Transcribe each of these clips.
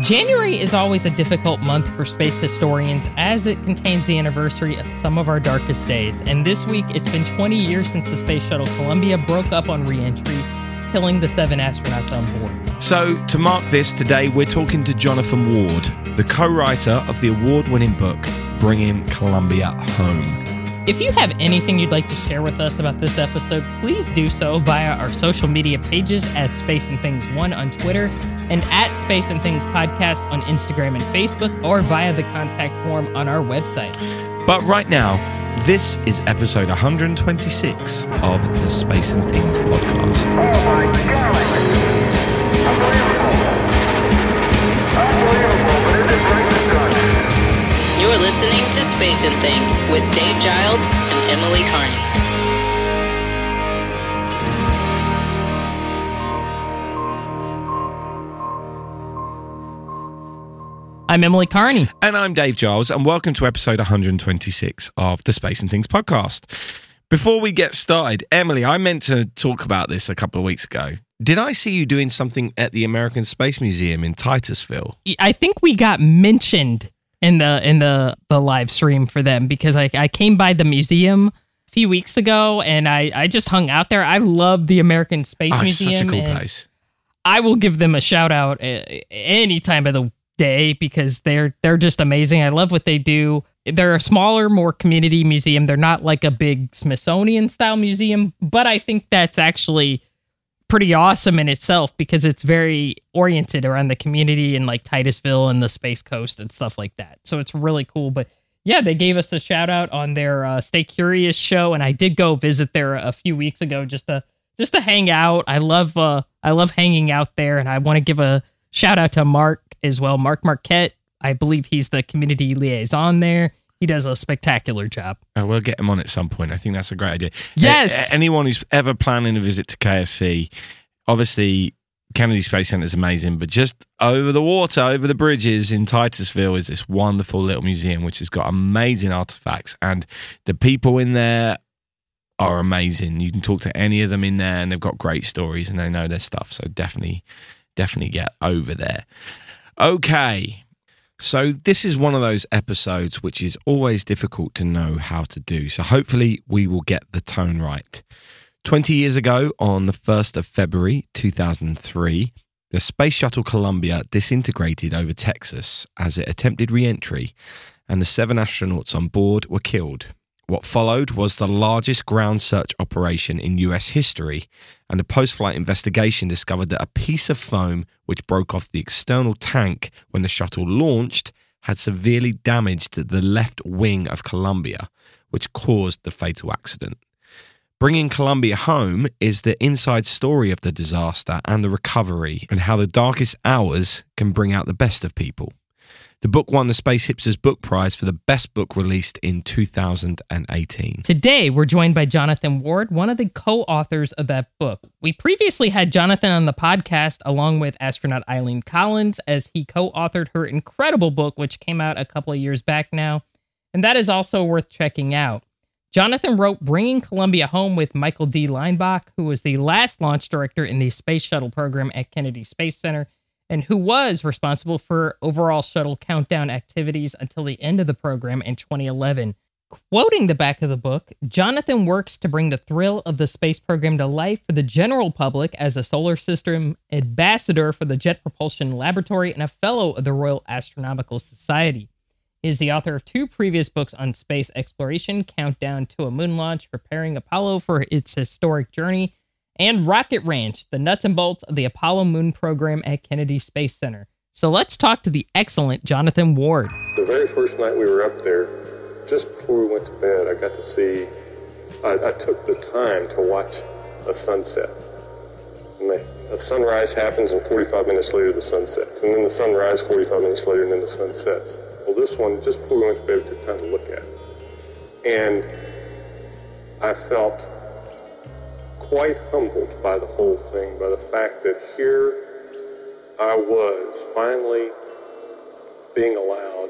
January is always a difficult month for space historians as it contains the anniversary of some of our darkest days. And this week, it's been 20 years since the space shuttle Columbia broke up on re-entry, killing the 7 astronauts on board. So, to mark this, today we're talking to Jonathan Ward, the co-writer of the award-winning book, Bringing Columbia Home. If you have anything you'd like to share with us about this episode, please do so via our social media pages at Space and Things 1 on Twitter and at Space and Things Podcast on Instagram and Facebook, or via the contact form on our website. But right now, this is episode 126 of the Space and Things podcast. Oh my God. Unbelievable, but it didn't break the gun. You're listening to Space and Things with Dave Giles and Emily Carney. I'm Emily Carney. And I'm Dave Giles, and welcome to episode 126 of the Space and Things podcast. Before we get started, Emily, I meant to talk about this a couple of weeks ago. Did I see you doing something at the American Space Museum in Titusville? I think we got mentioned in the live stream for them, because I came by the museum a few weeks ago, and I just hung out there. I love the American Space Museum. It's such a cool place. I will give them a shout out any time of the day, because they're just amazing. I love what they do. They're a smaller, more community museum. They're not like a big Smithsonian style museum, but I think that's actually pretty awesome in itself, because it's very oriented around the community and like Titusville and the Space Coast and stuff like that. So it's really cool. But yeah, they gave us a shout out on their Stay Curious show, and I did go visit there a few weeks ago just to hang out. I love hanging out there, and I want to give a shout out to Mark Marquette. I believe he's the community liaison there. He does a spectacular job. Oh, we'll get him on at some point. I think that's a great idea. Yes. Anyone who's ever planning a visit to KSC, obviously Kennedy Space Center is amazing, but just over the water, over the bridges in Titusville, is this wonderful little museum which has got amazing artifacts, and the people in there are amazing. You can talk to any of them in there, and they've got great stories and they know their stuff. So definitely get over there. Okay, so this is one of those episodes which is always difficult to know how to do, so hopefully we will get the tone right. 20 years ago, on the 1st of February 2003, the Space Shuttle Columbia disintegrated over Texas as it attempted re-entry, and the 7 astronauts on board were killed. What followed was the largest ground search operation in US history, and a post-flight investigation discovered that a piece of foam which broke off the external tank when the shuttle launched had severely damaged the left wing of Columbia, which caused the fatal accident. Bringing Columbia Home is the inside story of the disaster and the recovery, and how the darkest hours can bring out the best of people. The book won the Space Hipsters Book Prize for the best book released in 2018. Today, we're joined by Jonathan Ward, one of the co-authors of that book. We previously had Jonathan on the podcast along with astronaut Eileen Collins, as he co-authored her incredible book, which came out a couple of years back now. And that is also worth checking out. Jonathan wrote Bringing Columbia Home with Michael D. Leinbach, who was the last launch director in the space shuttle program at Kennedy Space Center, and who was responsible for overall shuttle countdown activities until the end of the program in 2011. Quoting the back of the book, Jonathan works to bring the thrill of the space program to life for the general public as a solar system ambassador for the Jet Propulsion Laboratory and a fellow of the Royal Astronomical Society. He is the author of 2 previous books on space exploration, Countdown to a Moon Launch, Preparing Apollo for its Historic Journey, and Rocket Ranch, the nuts and bolts of the Apollo moon program at Kennedy Space Center. So let's talk to the excellent Jonathan Ward. The very first night we were up there, just before we went to bed, I got to see, I took the time to watch a sunset. And the sunrise happens, and 45 minutes later the sun sets. And then the sunrise 45 minutes later, and then the sun sets. Well, this one, just before we went to bed, we took time to look at it. And I felt quite humbled by the whole thing, by the fact that here I was finally being allowed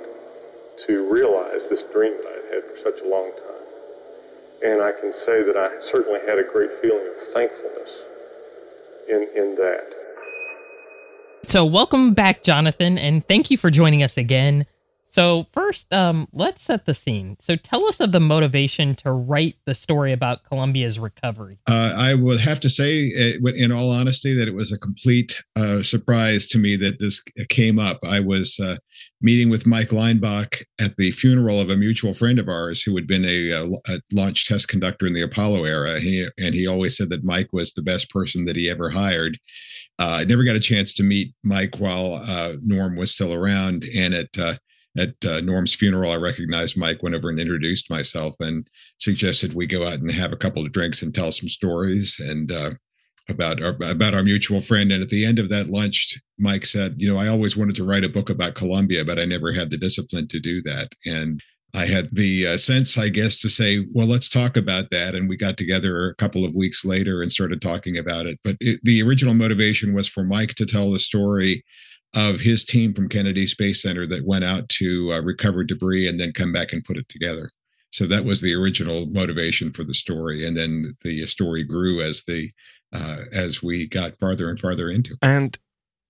to realize this dream that I'd had for such a long time. And I can say that I certainly had a great feeling of thankfulness in that. So welcome back, Jonathan, and thank you for joining us again. So first, let's set the scene. So tell us of the motivation to write the story about Columbia's recovery. I would have to say, in all honesty, that it was a complete surprise to me that this came up. I was meeting with Mike Leinbach at the funeral of a mutual friend of ours who had been a launch test conductor in the Apollo era. He always said that Mike was the best person that he ever hired. I never got a chance to meet Mike while Norm was still around, and At Norm's funeral, I recognized Mike, went over and introduced myself and suggested we go out and have a couple of drinks and tell some stories and about our mutual friend. And at the end of that lunch, Mike said, you know, I always wanted to write a book about Columbia, but I never had the discipline to do that. And I had the sense, I guess, to say, well, let's talk about that. And we got together a couple of weeks later and started talking about it. But the original motivation was for Mike to tell the story of his team from Kennedy Space Center that went out to recover debris and then come back and put it together. So that was the original motivation for the story, and then the story grew as we got farther and farther into it. And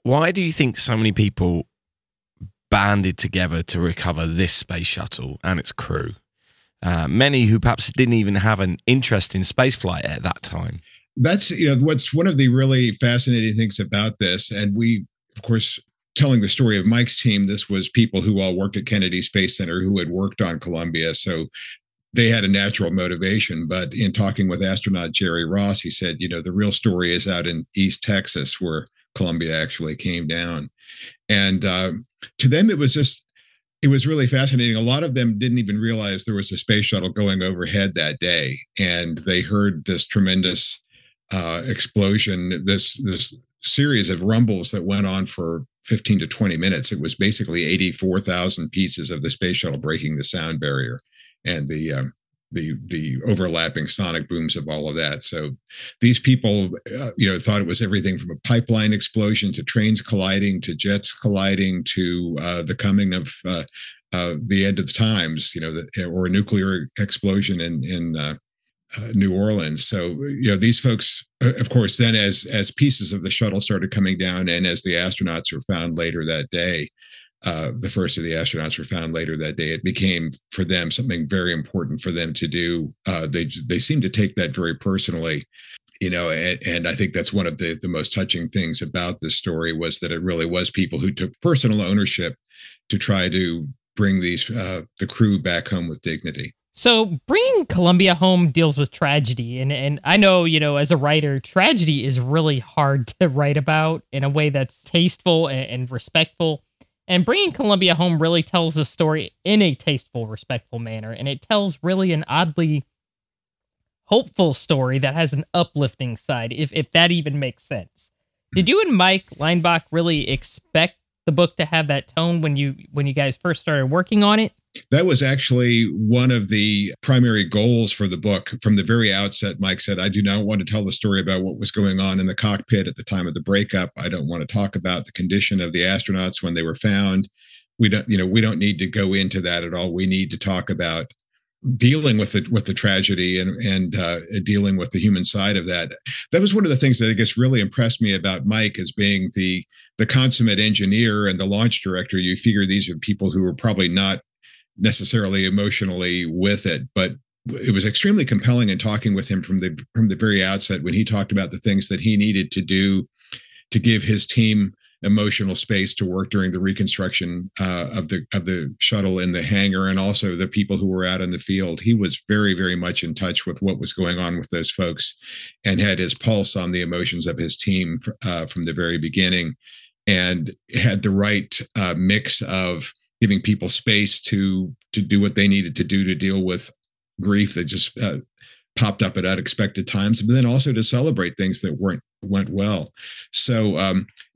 why do you think so many people banded together to recover this space shuttle and its crew? Many who perhaps didn't even have an interest in spaceflight at that time. That's what's one of the really fascinating things about this, and we, of course, telling the story of Mike's team, this was people who all worked at Kennedy Space Center who had worked on Columbia. So they had a natural motivation. But in talking with astronaut Jerry Ross, he said, the real story is out in East Texas where Columbia actually came down. And to them, it was really fascinating. A lot of them didn't even realize there was a space shuttle going overhead that day. And they heard this tremendous explosion, this series of rumbles that went on for 15 to 20 minutes. It was basically 84,000 pieces of the space shuttle breaking the sound barrier and the overlapping sonic booms of all of that. So these people, thought it was everything from a pipeline explosion to trains colliding, to jets colliding, to the coming of the end of times, or a nuclear explosion in New Orleans. So, these folks, of course, then as pieces of the shuttle started coming down and as the astronauts were found later that day, the first of the astronauts were found later that day, it became for them something very important for them to do. They seemed to take that very personally, and I think that's one of the most touching things about this story was that it really was people who took personal ownership to try to bring the crew back home with dignity. So Bringing Columbia Home deals with tragedy. And I know, as a writer, tragedy is really hard to write about in a way that's tasteful and respectful. And Bringing Columbia Home really tells the story in a tasteful, respectful manner. And it tells really an oddly hopeful story that has an uplifting side, if that even makes sense. Did you and Mike Leinbach really expect the book to have that tone when you guys first started working on it? That was actually one of the primary goals for the book. From the very outset, Mike said, I do not want to tell the story about what was going on in the cockpit at the time of the breakup. I don't want to talk about the condition of the astronauts when they were found. We don't need to go into that at all. We need to talk about dealing with the tragedy and dealing with the human side of that. That was one of the things that I guess really impressed me about Mike as being the consummate engineer and the launch director. You figure these are people who were probably not necessarily emotionally with it, but it was extremely compelling in talking with him from the very outset when he talked about the things that he needed to do to give his team emotional space to work during the reconstruction of the shuttle in the hangar, and also the people who were out in the field. He was very, very much in touch with what was going on with those folks and had his pulse on the emotions of his team from the very beginning, and had the right mix of giving people space to do what they needed to do to deal with grief that just popped up at unexpected times, but then also to celebrate things that went well. So,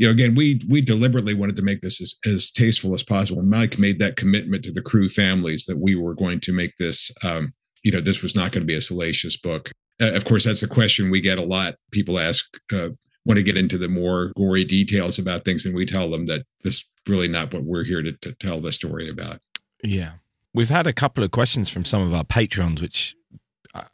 again, we deliberately wanted to make this as tasteful as possible. Mike made that commitment to the crew families that we were going to make this, this was not going to be a salacious book. Of course, that's the question we get a lot. People want to get into the more gory details about things, and we tell them that this really not what we're here to tell the story about. Yeah. We've had a couple of questions from some of our patrons, which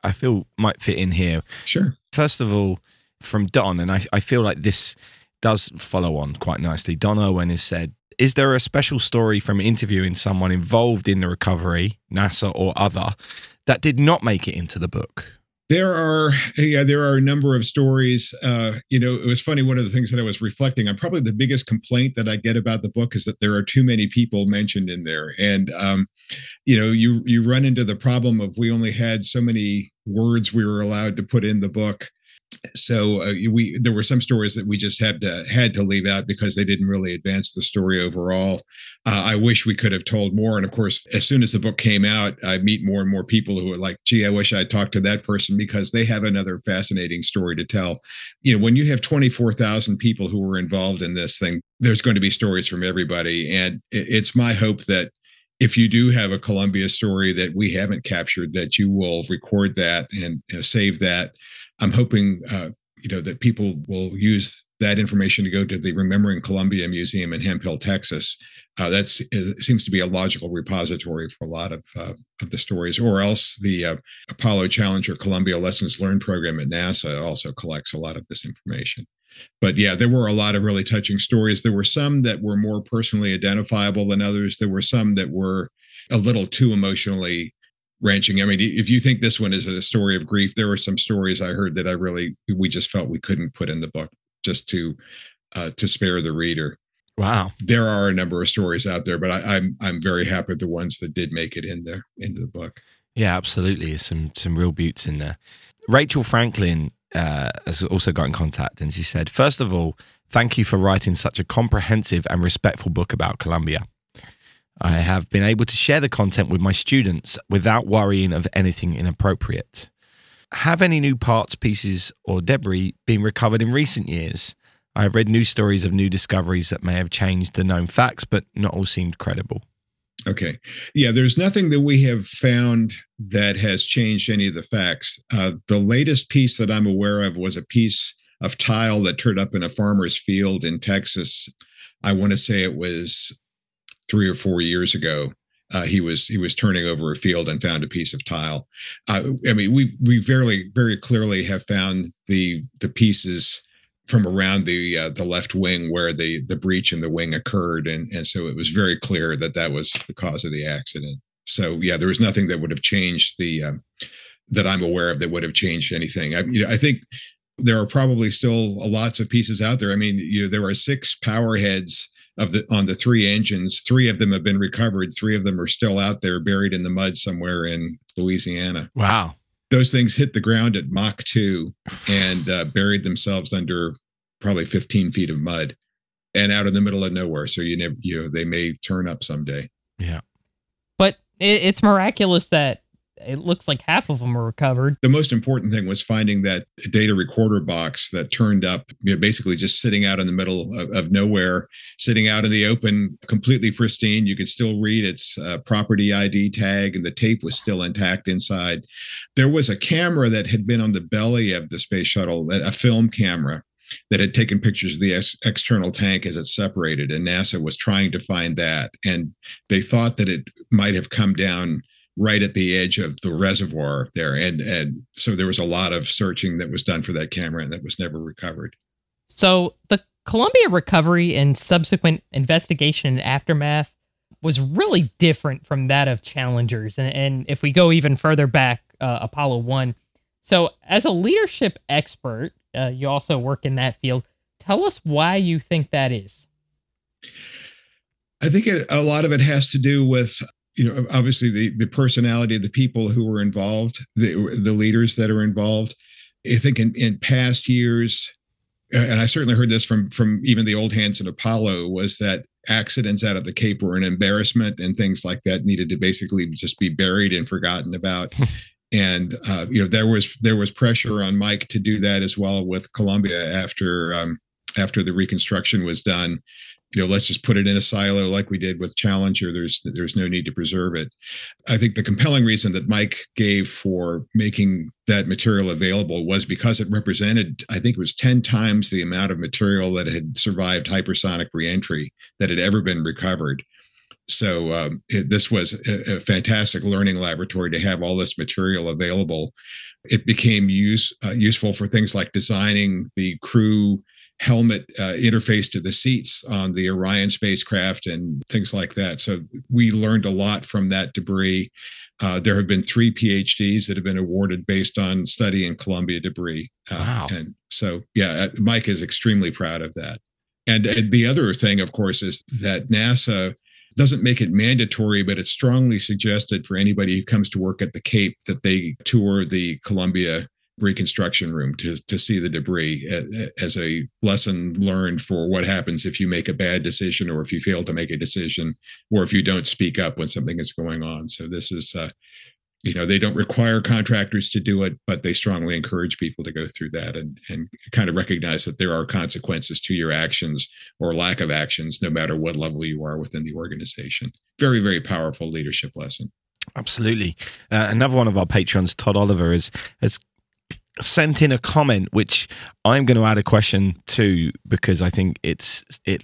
I feel might fit in here. Sure. First of all, from Don, and I feel like this does follow on quite nicely. Don Irwin has said, is there a special story from interviewing someone involved in the recovery, NASA or other, that did not make it into the book? There are a number of stories. It was funny. One of the things that I was reflecting on, probably the biggest complaint that I get about the book is that there are too many people mentioned in there. And, you run into the problem of we only had so many words we were allowed to put in the book. So there were some stories that we just had to leave out because they didn't really advance the story overall. I wish we could have told more. And of course, as soon as the book came out, I meet more and more people who are like, gee, I wish I'd talked to that person because they have another fascinating story to tell. You know, when you have 24,000 people who were involved in this thing, there's going to be stories from everybody. And it's my hope that if you do have a Columbia story that we haven't captured, that you will record that and save that. I'm hoping, that people will use that information to go to the Remembering Columbia Museum in Hemphill, Texas. That seems to be a logical repository for a lot of the stories, or else the Apollo Challenger Columbia Lessons Learned program at NASA also collects a lot of this information. But yeah, there were a lot of really touching stories. There were some that were more personally identifiable than others. There were some that were a little too emotionally wrenching. I mean, if you think this one is a story of grief, there were some stories I heard that we just felt we couldn't put in the book just to spare the reader. Wow. There are a number of stories out there, but I'm very happy with the ones that did make it in there, into the book. Yeah, absolutely. Some real beauts in there. Rachel Franklin has also got in contact, and she said, first of all, thank you for writing such a comprehensive and respectful book about Columbia. I have been able to share the content with my students without worrying of anything inappropriate. Have any new parts, pieces, or debris been recovered in recent years? I have read news stories of new discoveries that may have changed the known facts, but not all seemed credible. Okay. Yeah, there's nothing that we have found that has changed any of the facts. The latest piece that I'm aware of was a piece of tile that turned up in a farmer's field in Texas. I want to say it was 3 or 4 years ago. He was turning over a field and found a piece of tile. We very, very clearly have found the pieces from around the left wing where the breach in the wing occurred, and so it was very clear that was the cause of the accident. So yeah, there was nothing that would have changed that I'm aware of that would have changed anything. I think there are probably still lots of pieces out there. I mean, there are 6 power heads on the 3 engines. 3 of them have been recovered. 3 of them are still out there buried in the mud somewhere in Louisiana. Wow. Those things hit the ground at Mach 2 and buried themselves under probably 15 feet of mud and out in the middle of nowhere. So, they may turn up someday. Yeah. But it's miraculous that it looks like half of them are recovered. The most important thing was finding that data recorder box that turned up, basically just sitting out in the middle of nowhere, sitting out in the open, completely pristine. You could still read its property ID tag, and the tape was still intact inside. There was a camera that had been on the belly of the space shuttle, a film camera that had taken pictures of the external tank as it separated, and NASA was trying to find that. And they thought that it might have come down right at the edge of the reservoir there. And so there was a lot of searching that was done for that camera, and that was never recovered. So the Columbia recovery and subsequent investigation and aftermath was really different from that of Challengers. And if we go even further back, Apollo 1. So as a leadership expert, you also work in that field. Tell us why you think that is. I think a lot of it has to do with obviously the personality of the people who were involved, the leaders that are involved. I think in past years, and I certainly heard this from even the old hands at Apollo, was that accidents out of the Cape were an embarrassment and things like that needed to basically just be buried and forgotten about. And, there was pressure on Mike to do that as well with Columbia after the reconstruction was done. Let's just put it in a silo like we did with Challenger. There's no need to preserve it. I think the compelling reason that Mike gave for making that material available was because it represented, I think it was 10 times the amount of material that had survived hypersonic reentry that had ever been recovered. So this was a fantastic learning laboratory to have all this material available. It became useful for things like designing the crew helmet interface to the seats on the Orion spacecraft and things like that. So we learned a lot from that debris. There have been 3 PhDs that have been awarded based on study in Columbia debris. Wow. And so, yeah, Mike is extremely proud of that. And the other thing, of course, is that NASA doesn't make it mandatory, but it's strongly suggested for anybody who comes to work at the Cape that they tour the Columbia reconstruction room to see the debris as a lesson learned for what happens if you make a bad decision, or if you fail to make a decision, or if you don't speak up when something is going on. So this is, they don't require contractors to do it, but they strongly encourage people to go through that and kind of recognize that there are consequences to your actions or lack of actions, no matter what level you are within the organization. Very, very powerful leadership lesson. Absolutely. Another one of our patrons, Todd Oliver, has sent in a comment, which I'm going to add a question to, because I think it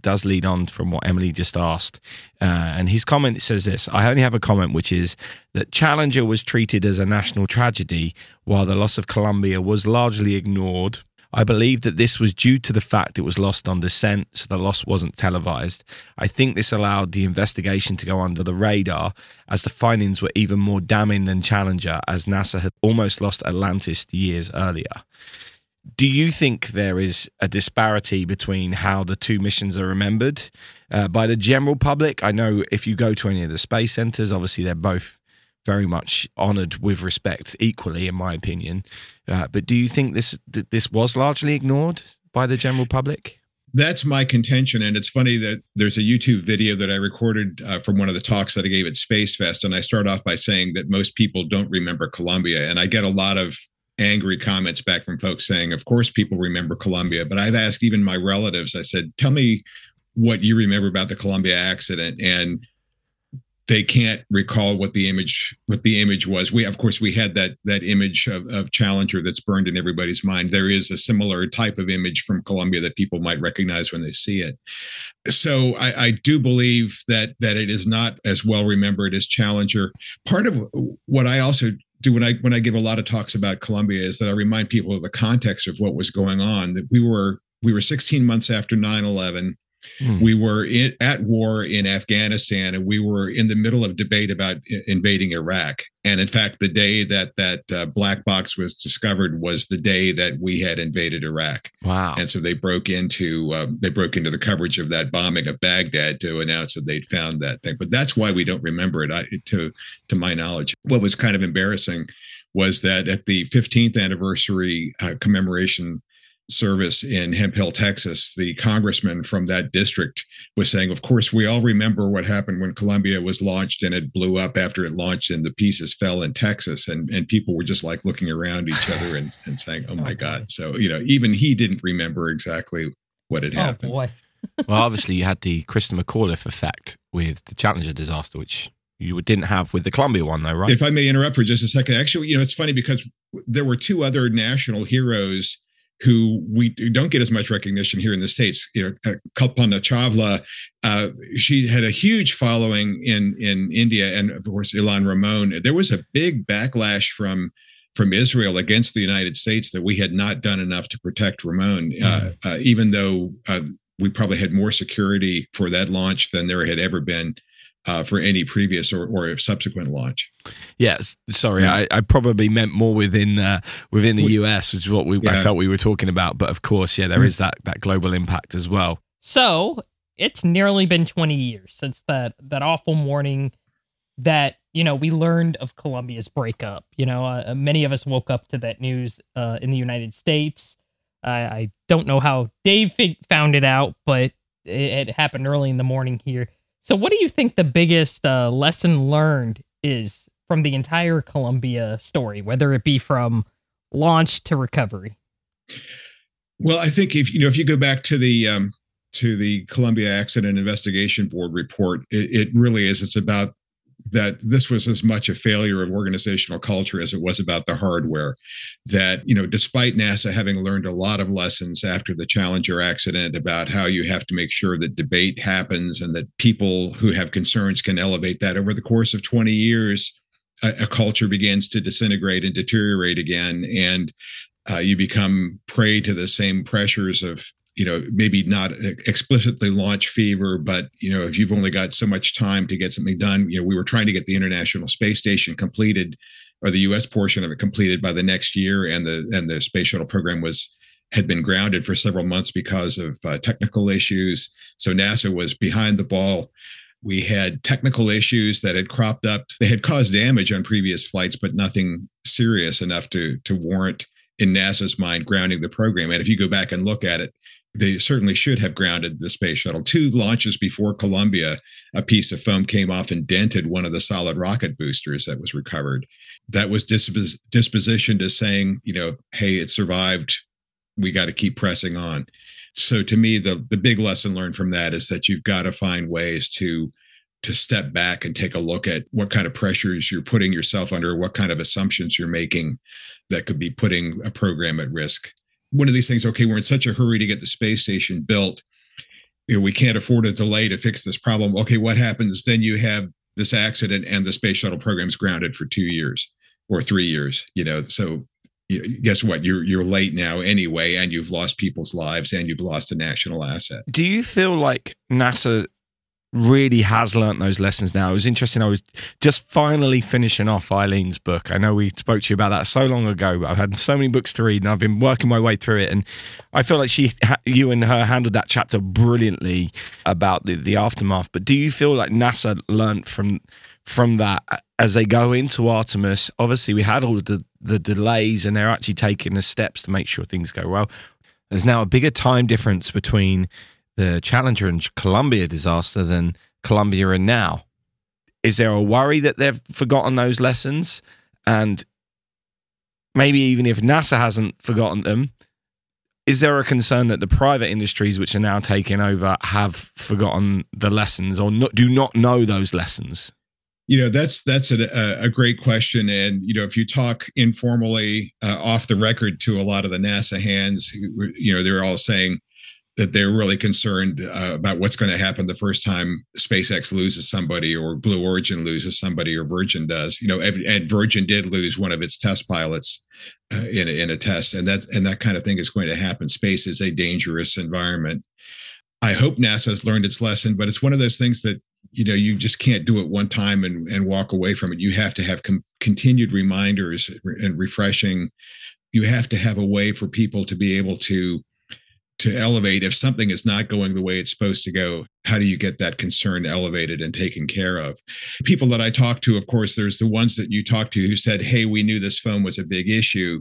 does lead on from what Emily just asked. And his comment says this: I only have a comment, which is that Challenger was treated as a national tragedy, while the loss of Columbia was largely ignored. I believe that this was due to the fact it was lost on descent, so the loss wasn't televised. I think this allowed the investigation to go under the radar, as the findings were even more damning than Challenger, as NASA had almost lost Atlantis years earlier. Do you think there is a disparity between how the two missions are remembered by the general public? I know if you go to any of the space centers, obviously they're both very much honoured with respect equally, in my opinion. But do you think this was largely ignored by the general public? That's my contention. And it's funny that there's a YouTube video that I recorded from one of the talks that I gave at Space Fest. And I start off by saying that most people don't remember Columbia. And I get a lot of angry comments back from folks saying, of course, people remember Columbia. But I've asked even my relatives, I said, tell me what you remember about the Columbia accident. And they can't recall what the image was. We, of course, we had that image of Challenger that's burned in everybody's mind. There is a similar type of image from Columbia that people might recognize when they see it. So I do believe that it is not as well remembered as Challenger. Part of what I also do when I give a lot of talks about Columbia is that I remind people of the context of what was going on. That we were 16 months after 9/11. We were at war in Afghanistan, and we were in the middle of debate about invading Iraq. And in fact, the day that black box was discovered was the day that we had invaded Iraq. Wow! And so they broke into the coverage of that bombing of Baghdad to announce that they'd found that thing. But that's why we don't remember it, to my knowledge. What was kind of embarrassing was that at the 15th anniversary commemoration service in Hemphill, Texas, the congressman from that district was saying, of course, we all remember what happened when Columbia was launched and it blew up after it launched and the pieces fell in Texas. And people were just like looking around each other and saying, oh, my God. So, even he didn't remember exactly what had happened. Boy. Well, obviously, you had the Christopher McAuliffe effect with the Challenger disaster, which you didn't have with the Columbia one, though, right? If I may interrupt for just a second. Actually, it's funny because there were 2 other national heroes who we don't get as much recognition here in the States. Kalpana Chawla, she had a huge following in India, and of course, Ilan Ramon. There was a big backlash from Israel against the United States that we had not done enough to protect Ramon, even though we probably had more security for that launch than there had ever been for any previous or subsequent launch. Yes, sorry, yeah. I probably meant more within the US, which is what I felt we were talking about. But of course, yeah, there is that global impact as well. So it's nearly been 20 years since that awful morning that we learned of Columbia's breakup. Many of us woke up to that news in the United States. I don't know how Dave found it out, but it happened early in the morning here. So what do you think the biggest lesson learned is from the entire Columbia story, whether it be from launch to recovery? Well, I think if you go back to the Columbia Accident Investigation Board report, it really is. It's about that this was as much a failure of organizational culture as it was about the hardware. That, despite NASA having learned a lot of lessons after the Challenger accident about how you have to make sure that debate happens and that people who have concerns can elevate that, over the course of 20 years, a culture begins to disintegrate and deteriorate again. And you become prey to the same pressures of you know, maybe not explicitly launch fever, but, you know, if you've only got so much time to get something done, you know, we were trying to get the International Space Station completed, or the U.S. portion of it completed by the next year, and the space shuttle program had been grounded for several months because of technical issues. So NASA was behind the ball. We had technical issues that had cropped up. They had caused damage on previous flights, but nothing serious enough to warrant, in NASA's mind, grounding the program. And if you go back and look at it, they certainly should have grounded the space shuttle. 2 launches before Columbia, a piece of foam came off and dented one of the solid rocket boosters that was recovered. That was dispositioned as saying, you know, hey, it survived. We got to keep pressing on. So to me, the big lesson learned from that is that you've got to find ways to step back and take a look at what kind of pressures you're putting yourself under, what kind of assumptions you're making that could be putting a program at risk. One of these things, okay, we're in such a hurry to get the space station built. You know, we can't afford a delay to fix this problem. Okay, what happens? Then you have this accident and the space shuttle program's grounded for 2 years or 3 years, you know, so guess what? You're late now anyway, and you've lost people's lives, and you've lost a national asset. Do you feel like NASA really has learned those lessons now? It was interesting. I was just finally finishing off Eileen's book. I know we spoke to you about that so long ago, but I've had so many books to read, and I've been working my way through it. And I feel like you and her handled that chapter brilliantly about the aftermath. But do you feel like NASA learned from that as they go into Artemis? Obviously, we had all the delays, and they're actually taking the steps to make sure things go well. There's now a bigger time difference between the Challenger and Columbia disaster than Columbia and now. Is there a worry that they've forgotten those lessons? And maybe even if NASA hasn't forgotten them, is there a concern that the private industries which are now taking over have forgotten the lessons or do not know those lessons? You know, that's a great question. And, you know, if you talk informally off the record to a lot of the NASA hands, you know, they're all saying that they're really concerned about what's going to happen the first time SpaceX loses somebody, or Blue Origin loses somebody, or Virgin does. You know, and Virgin did lose one of its test pilots in a test. And that kind of thing is going to happen. Space is a dangerous environment. I hope NASA's learned its lesson, but it's one of those things that, you know, you just can't do it one time and walk away from it. You have to have continued reminders and refreshing. You have to have a way for people to be able to elevate. If something is not going the way it's supposed to go, how do you get that concern elevated and taken care of? People that I talk to, of course, there's the ones that you talk to who said, hey, we knew this foam was a big issue.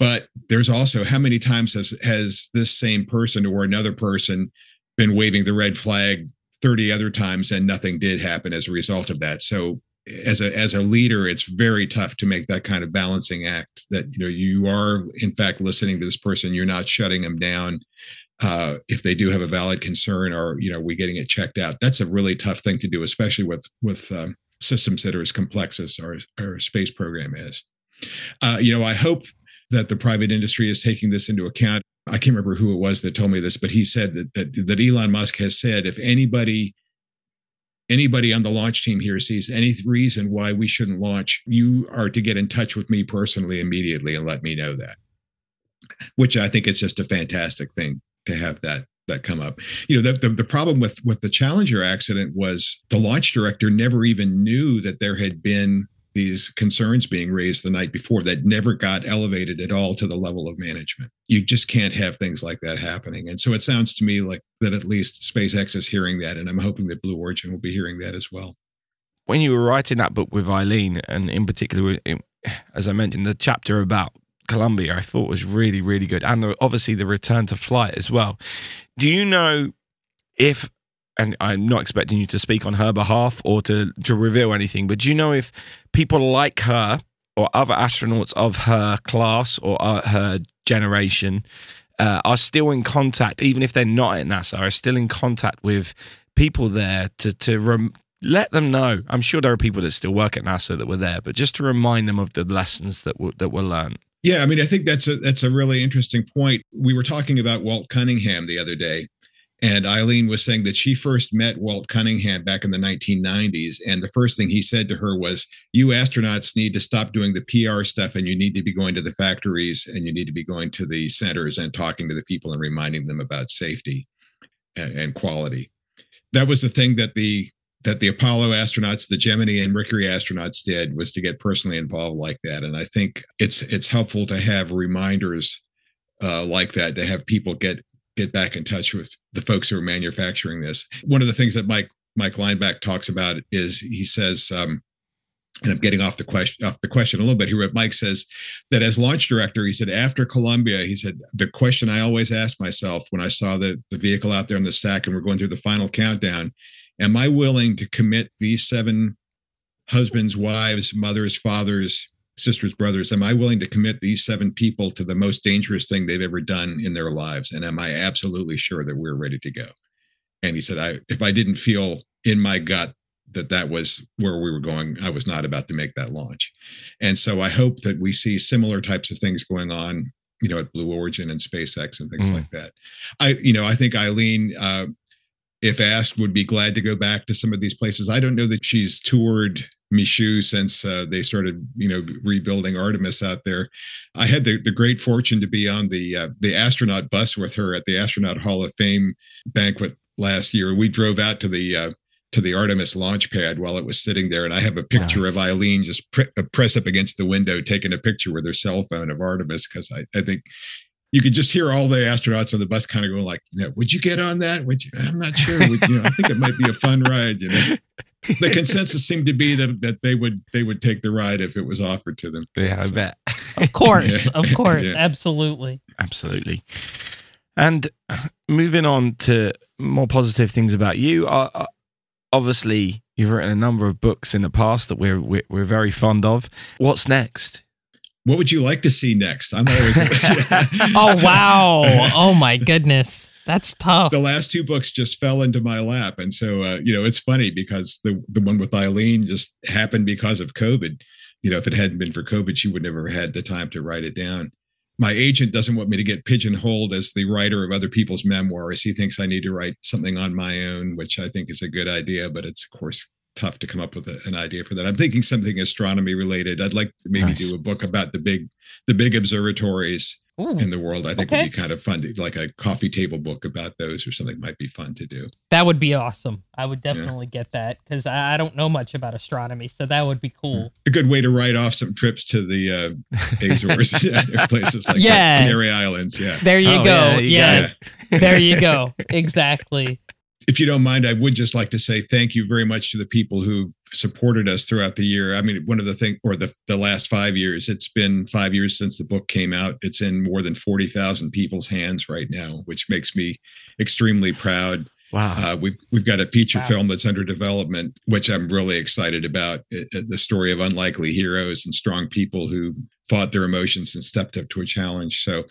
But there's also, how many times has this same person or another person been waving the red flag 30 other times, and nothing did happen as a result of that? So as a leader, it's very tough to make that kind of balancing act that, you know, you are in fact listening to this person. You're not shutting them down if they do have a valid concern, or, you know, we're getting it checked out. That's a really tough thing to do, especially with systems that are as complex as our space program is. You know, I hope that the private industry is taking this into account. I can't remember who it was that told me this, but he said that Elon Musk has said, if anybody on the launch team here sees any reason why we shouldn't launch, you are to get in touch with me personally immediately and let me know that, which I think is just a fantastic thing to have that come up. You know, the problem with the Challenger accident was the launch director never even knew that there had been these concerns being raised the night before that never got elevated at all to the level of management. You just can't have things like that happening. And so it sounds to me like that at least SpaceX is hearing that, and I'm hoping that Blue Origin will be hearing that as well. When you were writing that book with Eileen, and in particular, as I mentioned, the chapter about Columbia, I thought was really, really good. And obviously the return to flight as well. Do you know if, and I'm not expecting you to speak on her behalf or to reveal anything, but do you know if people like her or other astronauts of her class or her generation are still in contact, even if they're not at NASA, are still in contact with people there to let them know? I'm sure there are people that still work at NASA that were there, but just to remind them of the lessons that were learned. Yeah, I mean, I think that's a really interesting point. We were talking about Walt Cunningham the other day. And Eileen was saying that she first met Walt Cunningham back in the 1990s. And the first thing he said to her was, you astronauts need to stop doing the PR stuff, and you need to be going to the factories, and you need to be going to the centers and talking to the people and reminding them about safety and quality. That was the thing that the Apollo astronauts, the Gemini and Mercury astronauts did, was to get personally involved like that. And I think it's helpful to have reminders like that, to have people get back in touch with the folks who are manufacturing this. One of the things that Mike Leinbach talks about is, he says, and I'm getting off the question a little bit here, Mike says that as launch director, he said, after Columbia, he said, the question I always asked myself when I saw the vehicle out there on the stack and we're going through the final countdown, am I willing to commit these 7 husbands, wives, mothers, fathers, sisters, brothers, am I willing to commit these 7 people to the most dangerous thing they've ever done in their lives? And am I absolutely sure that we're ready to go? And he said, if I didn't feel in my gut that was where we were going, I was not about to make that launch. And so I hope that we see similar types of things going on, you know, at Blue Origin and SpaceX and things like that. I think Eileen, if asked, would be glad to go back to some of these places. I don't know that she's toured Michoud since they started, rebuilding Artemis out there. I had the great fortune to be on the astronaut bus with her at the Astronaut Hall of Fame banquet last year. We drove out to the Artemis launch pad while it was sitting there, and I have a picture of Eileen just pressed up against the window, taking a picture with her cell phone of Artemis, because I think you could just hear all the astronauts on the bus kind of going like, would you get on that? I'm not sure. I think it might be a fun ride. The consensus seemed to be that they would take the ride if it was offered to them. Yeah, so. I bet. Of course, yeah. Absolutely. And moving on to more positive things about you. Obviously, you've written a number of books in the past that we're very fond of. What's next? What would you like to see next? I'm always. Oh, wow. Oh, my goodness. That's tough. The last 2 books just fell into my lap. And so, it's funny because the one with Eileen just happened because of COVID. If it hadn't been for COVID, she would never have had the time to write it down. My agent doesn't want me to get pigeonholed as the writer of other people's memoirs. He thinks I need to write something on my own, which I think is a good idea, but it's, of course, tough to come up with an idea for that. I'm thinking something astronomy related. I'd like to maybe do a book about the big observatories in the world. I think would be kind of fun, like a coffee table book about those or something might be fun to do. That would be awesome. I would definitely get that because I don't know much about astronomy, so that would be cool. A good way to write off some trips to the Azores and other places like the Canary Islands. Yeah, there you go. Yeah. There you go. Exactly. If you don't mind, I would just like to say thank you very much to the people who supported us throughout the year. I mean, one of the things, or the last 5 years, it's been 5 years since the book came out. It's in more than 40,000 people's hands right now, which makes me extremely proud. Wow. We've got a feature film that's under development, which I'm really excited about. The story of unlikely heroes and strong people who fought their emotions and stepped up to a challenge. So,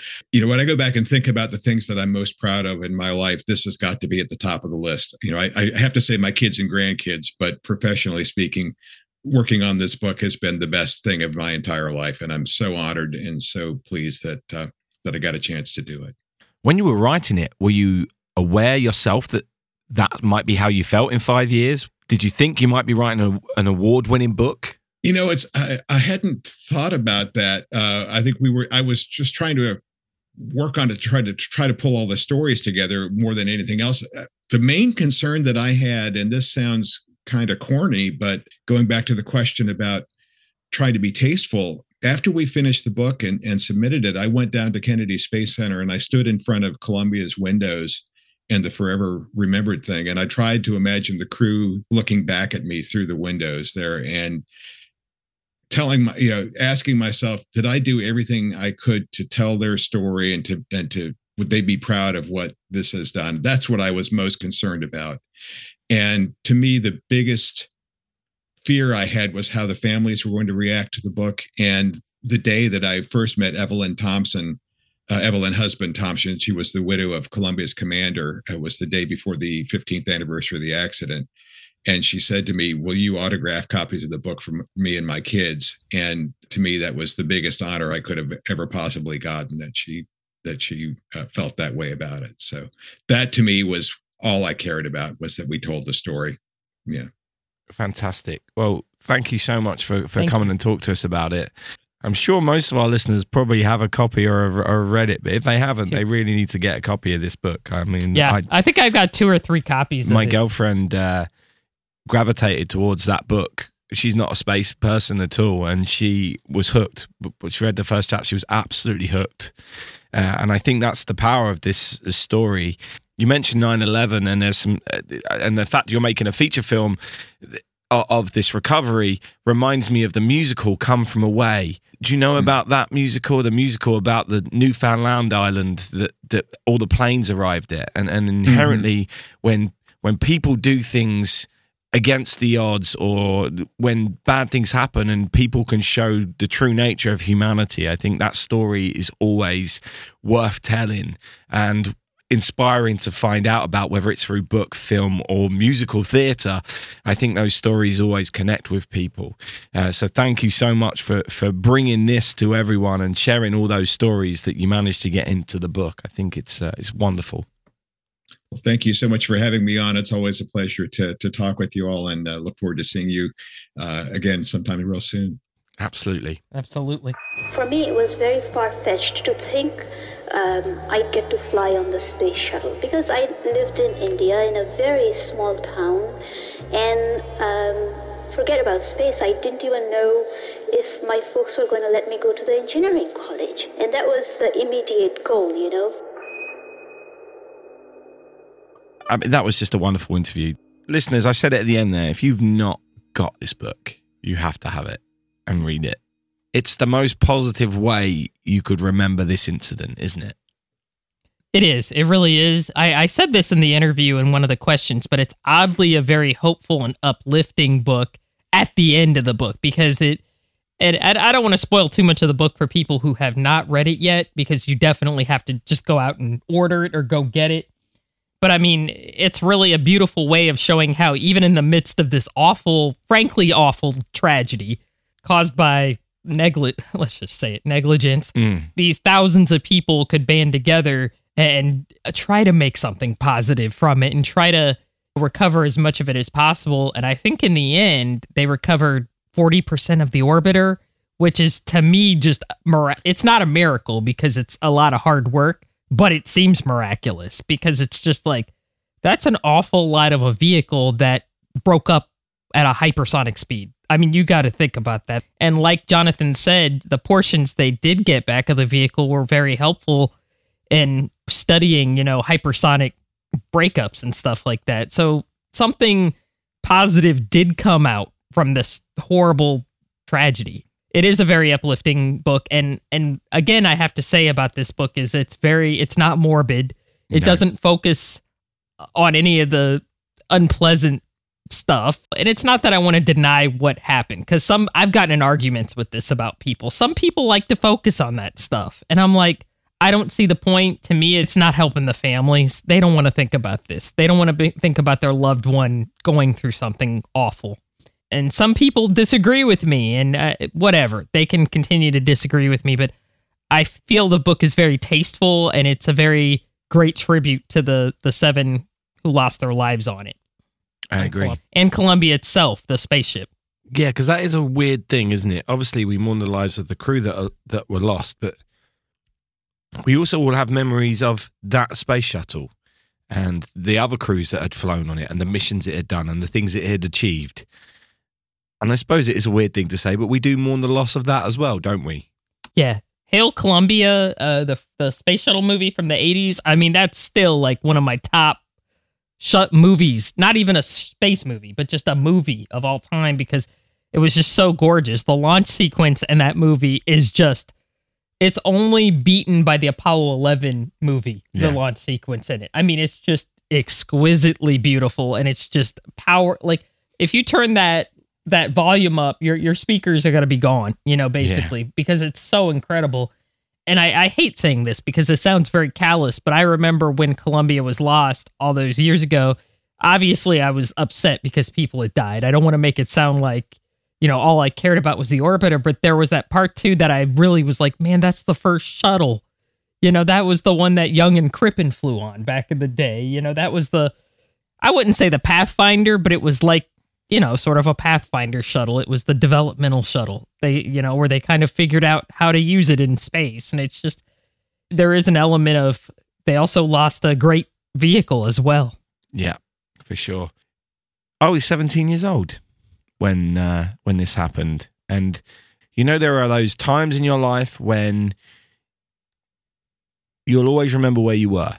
when I go back and think about the things that I'm most proud of in my life, this has got to be at the top of the list. I have to say my kids and grandkids, but professionally speaking, working on this book has been the best thing of my entire life. And I'm so honored and so pleased that I got a chance to do it. When you were writing it, were you aware yourself that might be how you felt in 5 years? Did you think you might be writing an award-winning book? I hadn't thought about that. I think I was just trying to work on it, try to pull all the stories together more than anything else. The main concern that I had, and this sounds kind of corny, but going back to the question about trying to be tasteful, after we finished the book and submitted it, I went down to Kennedy Space Center and I stood in front of Columbia's windows and the forever remembered thing. And I tried to imagine the crew looking back at me through the windows there and asking myself, did I do everything I could to tell their story and would they be proud of what this has done? That's what I was most concerned about. And to me, the biggest fear I had was how the families were going to react to the book. And the day that I first met Evelyn Husband Thompson, she was the widow of Columbia's commander. It was the day before the 15th anniversary of the accident. And she said to me, will you autograph copies of the book for me and my kids? And to me, that was the biggest honor I could have ever possibly gotten, that she that she felt that way about it. So that to me was all I cared about, was that we told the story. Yeah. Fantastic. Well, thank you so much for coming and talk to us about it. I'm sure most of our listeners probably have a copy or read it, but if they haven't, they really need to get a copy of this book. I mean, yeah, I think I've got 2 or 3 copies. My girlfriend gravitated towards that book. She's not a space person at all, and she was hooked. But she read the first chapter, she was absolutely hooked. And I think that's the power of this story. You mentioned 9/11, and there's some, and the fact you're making a feature film of this recovery reminds me of the musical Come From Away. Do you know about that musical? The musical about the Newfoundland island that all the planes arrived at, and inherently when people do things against the odds, or when bad things happen and people can show the true nature of humanity, I think that story is always worth telling and inspiring to find out about, whether it's through book, film, or musical theatre. I think those stories always connect with people. So thank you so much for bringing this to everyone and sharing all those stories that you managed to get into the book. I think it's wonderful. Well, thank you so much for having me on. It's always a pleasure to talk with you all, and look forward to seeing you again sometime real soon. Absolutely. Absolutely. For me, it was very far-fetched to think I'd get to fly on the space shuttle, because I lived in India in a very small town, and forget about space, I didn't even know if my folks were going to let me go to the engineering college. And that was the immediate goal, you know. I mean, that was just a wonderful interview. Listeners, I said it at the end there, if you've not got this book, you have to have it and read it. It's the most positive way you could remember this incident, isn't it? It is. It really is. I said this in the interview in one of the questions, but it's oddly a very hopeful and uplifting book at the end of the book, because and I don't want to spoil too much of the book for people who have not read it yet, because you definitely have to just go out and order it or go get it. But I mean, it's really a beautiful way of showing how, even in the midst of this awful, frankly awful tragedy caused by negligence, these thousands of people could band together and try to make something positive from it and try to recover as much of it as possible. And I think in the end, they recovered 40% of the orbiter, which is, to me, just, it's not a miracle because it's a lot of hard work, but it seems miraculous because it's just like, that's an awful lot of a vehicle that broke up at a hypersonic speed. I mean, you got to think about that. And like Jonathan said, the portions they did get back of the vehicle were very helpful in studying, you know, hypersonic breakups and stuff like that. So something positive did come out from this horrible tragedy. It is a very uplifting book. And again, I have to say about this book is it's not morbid. It doesn't focus on any of the unpleasant stuff. And it's not that I want to deny what happened, because I've gotten in arguments with this about people. Some people like to focus on that stuff. And I'm like, I don't see the point. To me, it's not helping the families. They don't want to think about this. They don't want to think about their loved one going through something awful. And some people disagree with me, and whatever. They can continue to disagree with me, but I feel the book is very tasteful, and it's a very great tribute to the 7 who lost their lives on it. I agree. And Columbia itself, the spaceship. Yeah, because that is a weird thing, isn't it? Obviously, we mourn the lives of the crew that were lost, but we also all have memories of that space shuttle and the other crews that had flown on it and the missions it had done and the things it had achieved. And I suppose it is a weird thing to say, but we do mourn the loss of that as well, don't we? Yeah. Hail Columbia, the space shuttle movie from the 80s. I mean, that's still like one of my top movies, not even a space movie, but just a movie of all time, because it was just so gorgeous. The launch sequence in that movie is just, it's only beaten by the Apollo 11 movie, the launch sequence in it. I mean, it's just exquisitely beautiful, and it's just power. Like, if you turn that volume up, your speakers are going to be gone, you know, basically, because it's so incredible. And I hate saying this because this sounds very callous, but I remember when Columbia was lost all those years ago, obviously I was upset because people had died. I don't want to make it sound like, you know, all I cared about was the orbiter, but there was that part too that I really was like, man, that's the first shuttle, You know, that was the one that Young and Crippen flew on back in the day. You know, that was the, I wouldn't say the Pathfinder, but it was like, you know, sort of a Pathfinder shuttle. It was the developmental shuttle. They, you know, where they kind of figured out how to use it in space. And it's just, there is an element of, they also lost a great vehicle as well. Yeah, for sure. I was 17 years old when this happened. And, you know, there are those times in your life when you'll always remember where you were.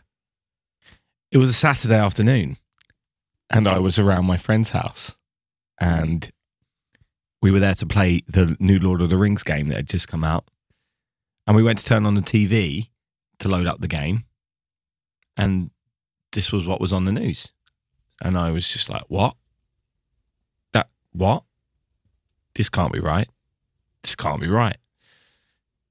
It was a Saturday afternoon, and I was around my friend's house, and we were there to play the new Lord of the Rings game that had just come out, and we went to turn on the TV to load up the game, and this was what was on the news, and I was just like, what? That, what? This can't be right. This can't be right.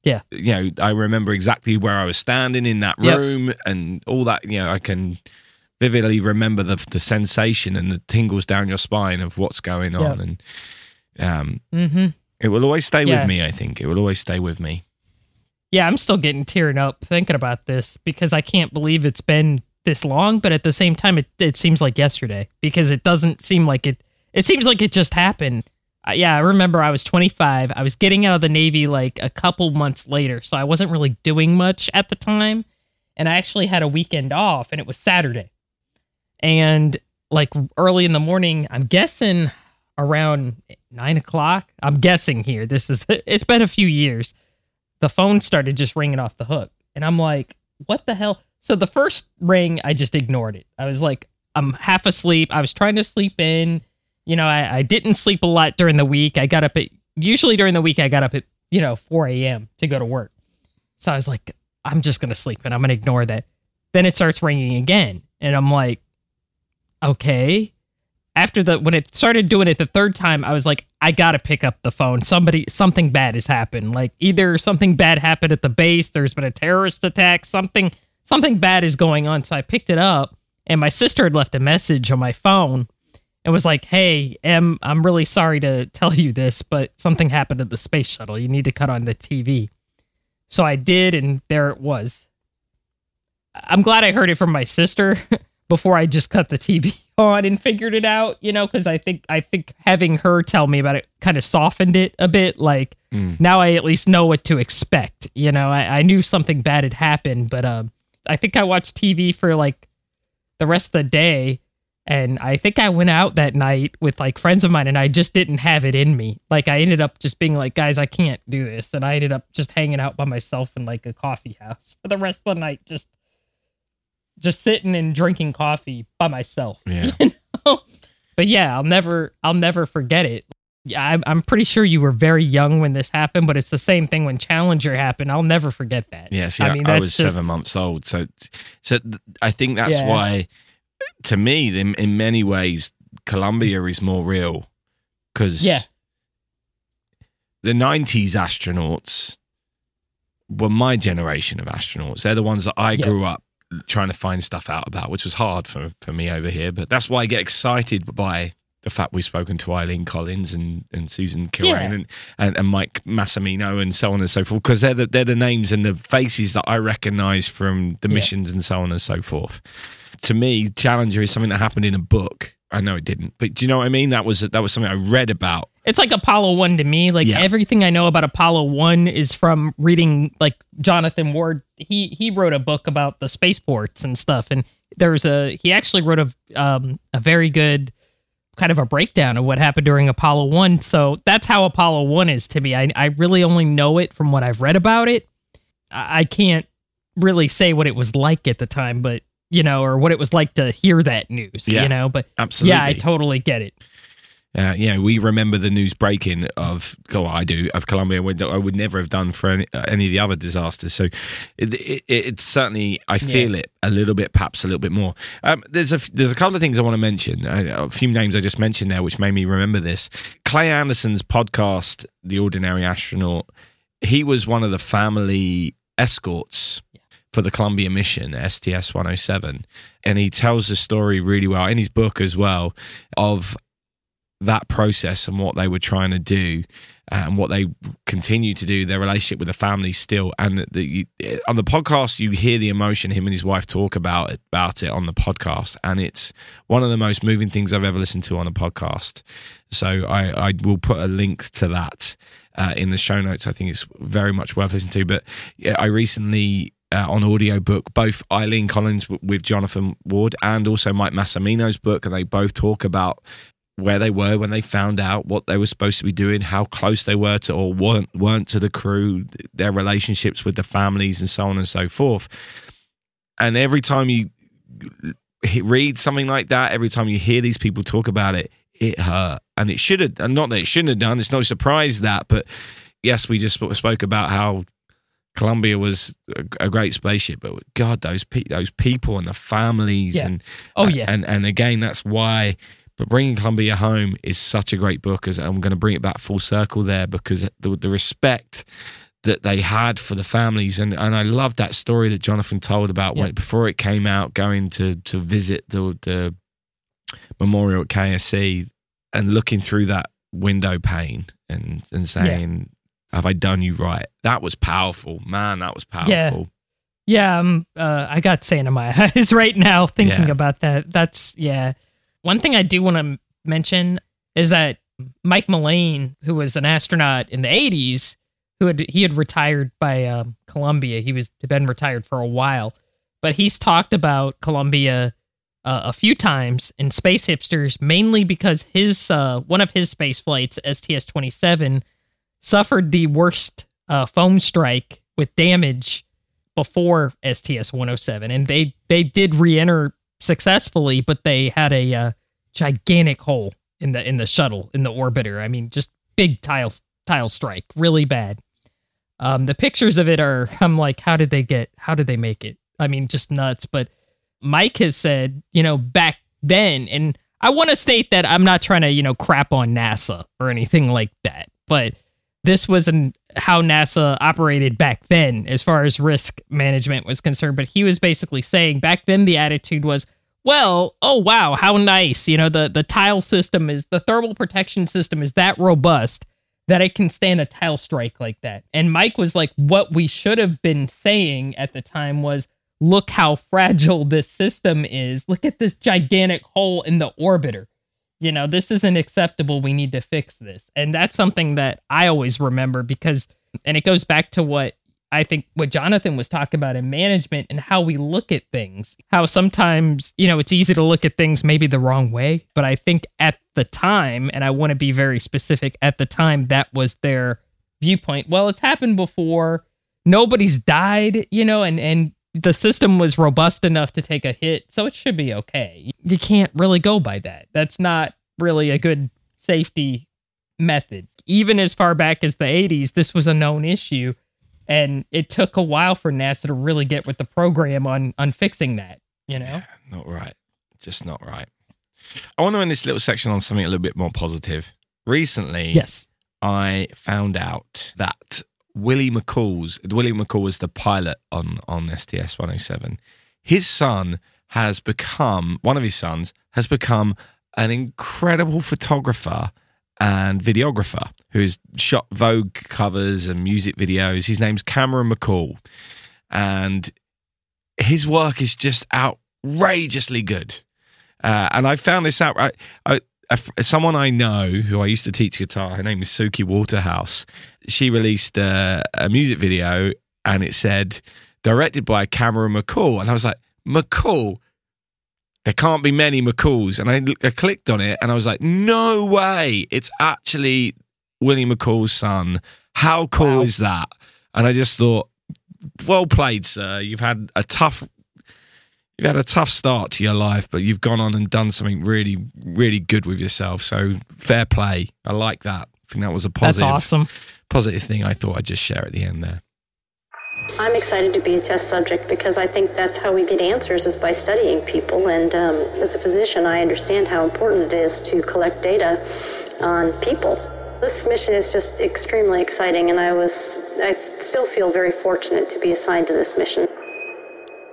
Yeah. You know, I remember exactly where I was standing in that room and all that. You know, I can vividly remember the sensation and the tingles down your spine of what's going on. And it will always stay with me, I think. It will always stay with me. Yeah, I'm still getting teared up thinking about this because I can't believe it's been this long. But at the same time, it seems like yesterday because it doesn't seem like it. It seems like it just happened. Yeah, I remember I was 25. I was getting out of the Navy like a couple months later, so I wasn't really doing much at the time. And I actually had a weekend off, and it was Saturday. And like early in the morning, I'm guessing around 9 o'clock. I'm guessing here. It's been a few years. The phone started just ringing off the hook. And I'm like, what the hell? So the first ring, I just ignored it. I was like, I'm half asleep. I was trying to sleep in. You know, I didn't sleep a lot during the week. Usually during the week, I got up at, you know, 4 a.m. to go to work. So I was like, I'm just going to sleep and I'm going to ignore that. Then it starts ringing again. And I'm like, okay. When it started doing it the third time, I was like, I got to pick up the phone. Something bad has happened. Like either something bad happened at the base. There's been a terrorist attack. Something bad is going on. So I picked it up and my sister had left a message on my phone. It was like, hey, Em, I'm really sorry to tell you this, but something happened at the space shuttle. You need to cut on the TV. So I did, and there it was. I'm glad I heard it from my sister before I just cut the TV on and figured it out, you know, because I think having her tell me about it kind of softened it a bit. Like, now I at least know what to expect. You know, I knew something bad had happened, but I think I watched TV for, like, the rest of the day. And I think I went out that night with like friends of mine and I just didn't have it in me. Like I ended up just being like, guys, I can't do this. And I ended up just hanging out by myself in like a coffee house for the rest of the night. Just sitting and drinking coffee by myself. Yeah. You know? But yeah, I'll never forget it. Yeah, I'm pretty sure you were very young when this happened, but it's the same thing when Challenger happened. I'll never forget that. Yes. Yeah, I mean, I was 7 months old. So I think that's why. To me, in many ways, Columbia is more real because the 90s astronauts were my generation of astronauts. They're the ones that I grew up trying to find stuff out about, which was hard for me over here. But that's why I get excited by the fact we've spoken to Eileen Collins and Susan Kilrain and Mike Massimino and so on and so forth, because they're the names and the faces that I recognize from the missions and so on and so forth. To me, Challenger is something that happened in a book. I know it didn't, but do you know what I mean? That was something I read about. It's like Apollo 1 to me. Like everything I know about Apollo 1 is from reading like Jonathan Ward. He wrote a book about the spaceports and stuff. And he actually wrote a very good kind of a breakdown of what happened during Apollo 1. So that's how Apollo 1 is to me. I really only know it from what I've read about it. I can't really say what it was like at the time, but you know, or what it was like to hear that news, you know, but absolutely. Yeah, I totally get it. We remember the news breaking of Columbia, which I would never have done for any of the other disasters. So it's certainly, I feel it a little bit, perhaps a little bit more. There's a couple of things I want to mention, a few names I just mentioned there, which made me remember this. Clay Anderson's podcast, The Ordinary Astronaut, he was one of the family escorts for the Columbia mission, STS-107. And he tells the story really well in his book as well of that process and what they were trying to do and what they continue to do, their relationship with the family still. And on the podcast, you hear the emotion him and his wife talk about it on the podcast. And it's one of the most moving things I've ever listened to on a podcast. So I will put a link to that in the show notes. I think it's very much worth listening to. But yeah, I recently... on audiobook, both Eileen Collins with Jonathan Ward and also Mike Massimino's book, and they both talk about where they were when they found out what they were supposed to be doing, how close they were to or weren't to the crew, their relationships with the families and so on and so forth. And every time you read something like that, every time you hear these people talk about it, it hurt. And it should have, and not that it shouldn't have done, it's no surprise that, but yes, we just spoke about how Columbia was a great spaceship, but God, those people and the families, yeah. And again, that's why. But Bringing Columbia Home is such a great book, as I'm going to bring it back full circle there, because the respect that they had for the families, and I love that story that Jonathan told about when before it came out, going to visit the memorial at KSC and looking through that window pane and saying. Yeah. Have I done you right? That was powerful. Man, that was powerful. Yeah. I got sand in my eyes right now thinking about that. One thing I do want to mention is that Mike Mullane, who was an astronaut in the 80s, he had retired by Columbia. He had been retired for a while, but he's talked about Columbia a few times in Space Hipsters, mainly because one of his space flights, STS-107, suffered the worst foam strike with damage before STS-107, and they did re-enter successfully, but they had a gigantic hole in the shuttle, in the orbiter. I mean, just big tile strike, really bad. The pictures of it are, I'm like, how did they make it? I mean, just nuts. But Mike has said, back then, and I want to state that I'm not trying to, crap on NASA or anything like that, but this was how NASA operated back then as far as risk management was concerned. But he was basically saying back then the attitude was, well, oh, wow, how nice. The tile system the thermal protection system is that robust that it can stand a tile strike like that. And Mike was like, what we should have been saying at the time was, look how fragile this system is. Look at this gigantic hole in the orbiter. This isn't acceptable. We need to fix this. And that's something that I always remember because it goes back to what Jonathan was talking about in management and how we look at things, how sometimes, it's easy to look at things maybe the wrong way. But I think at the time, and I want to be very specific, at the time, that was their viewpoint. Well, it's happened before. Nobody's died, and the system was robust enough to take a hit, so it should be okay. You can't really go by that. That's not really a good safety method. Even as far back as the 80s, this was a known issue, and it took a while for NASA to really get with the program on fixing that, Yeah, not right. Just not right. I want to end this little section on something a little bit more positive. Recently, yes, I found out that Willie McCool was the pilot on STS-107. One of his sons has become an incredible photographer and videographer who's shot Vogue covers and music videos. His name's Cameron McCool, and his work is just outrageously good. And I found this out. Someone I know who I used to teach guitar, her name is Suki Waterhouse, she released a music video and it said, directed by Cameron McCool. And I was like, McCool? There can't be many McCools. And I clicked on it and I was like, no way. It's actually Willie McCool's son. How cool is that? And I just thought, well played, sir. You've had a tough start to your life, but you've gone on and done something really, really good with yourself. So fair play. I like that. I think that was a positive. That's awesome. Positive thing I thought I'd just share at the end there. I'm excited to be a test subject because I think that's how we get answers, is by studying people. And as a physician, I understand how important it is to collect data on people. This mission is just extremely exciting, and I still feel very fortunate to be assigned to this mission.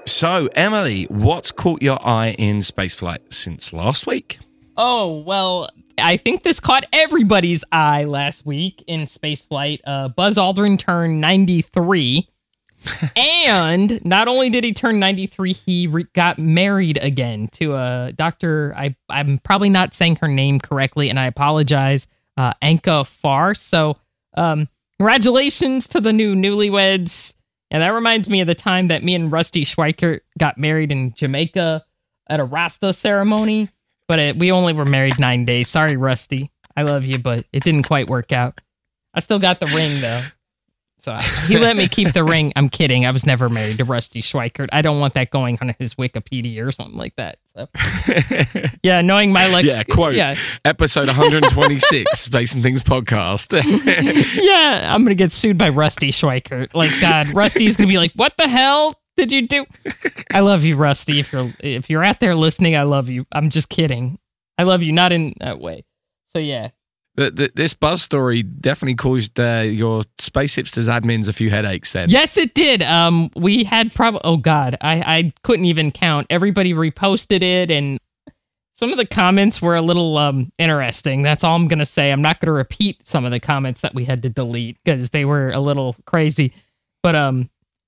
So, Emily, what's caught your eye in spaceflight since last week? Oh, well, I think this caught everybody's eye last week in spaceflight. Buzz Aldrin turned 93. And not only did he turn 93, he got married again to a doctor. I'm probably not saying her name correctly, and I apologize, Anka Farr. So congratulations to the newlyweds. And that reminds me of the time that me and Rusty Schweikert got married in Jamaica at a Rasta ceremony. But we only were married 9 days. Sorry, Rusty. I love you, but it didn't quite work out. I still got the ring, though. So he let me keep the ring. I'm kidding. I was never married to Rusty Schweikert. I don't want that going on his Wikipedia or something like that. So. Yeah, knowing my luck. Yeah, quote, yeah. Episode 126, Space and Things podcast. Yeah, I'm going to get sued by Rusty Schweikert. Like, God, Rusty's going to be like, what the hell did you do? I love you, Rusty. If you're out there listening, I love you. I'm just kidding. I love you, not in that way. So, yeah. This Buzz story definitely caused your Space Hipsters admins a few headaches then. Yes, it did. We had probably... Oh, God. I couldn't even count. Everybody reposted it, and some of the comments were a little interesting. That's all I'm going to say. I'm not going to repeat some of the comments that we had to delete because they were a little crazy. But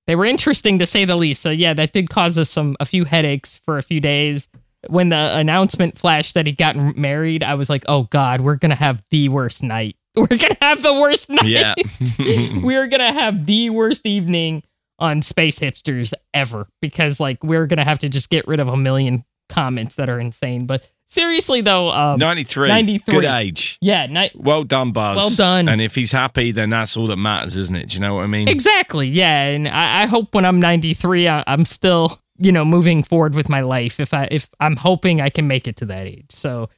they were interesting, to say the least. So, yeah, that did cause us a few headaches for a few days. When the announcement flashed that he'd gotten married, I was like, oh, God, we're going to have the worst night. We're going to have the worst night. Yeah. We're going to have the worst evening on Space Hipsters ever, because like we're going to have to just get rid of 1 million comments that are insane. But seriously, though, 93. Good age. Yeah. Well done, Buzz. Well done. And if he's happy, then that's all that matters, isn't it? Do you know what I mean? Exactly. Yeah. And I hope when I'm 93, I'm still... you know, moving forward with my life, if I'm hoping I can make it to that age. So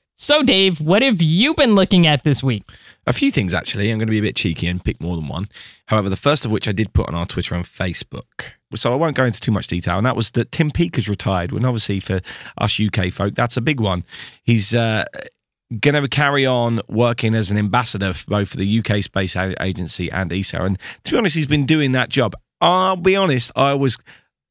Dave, what have you been looking at this week? A few things, actually. I'm going to be a bit cheeky and pick more than one. However, the first of which I did put on our Twitter and Facebook. So I won't go into too much detail. And that was that Tim Peake has retired. And obviously for us UK folk, that's a big one. He's going to carry on working as an ambassador for both the UK Space Agency and ESA. And to be honest, he's been doing that job. I'll be honest, I was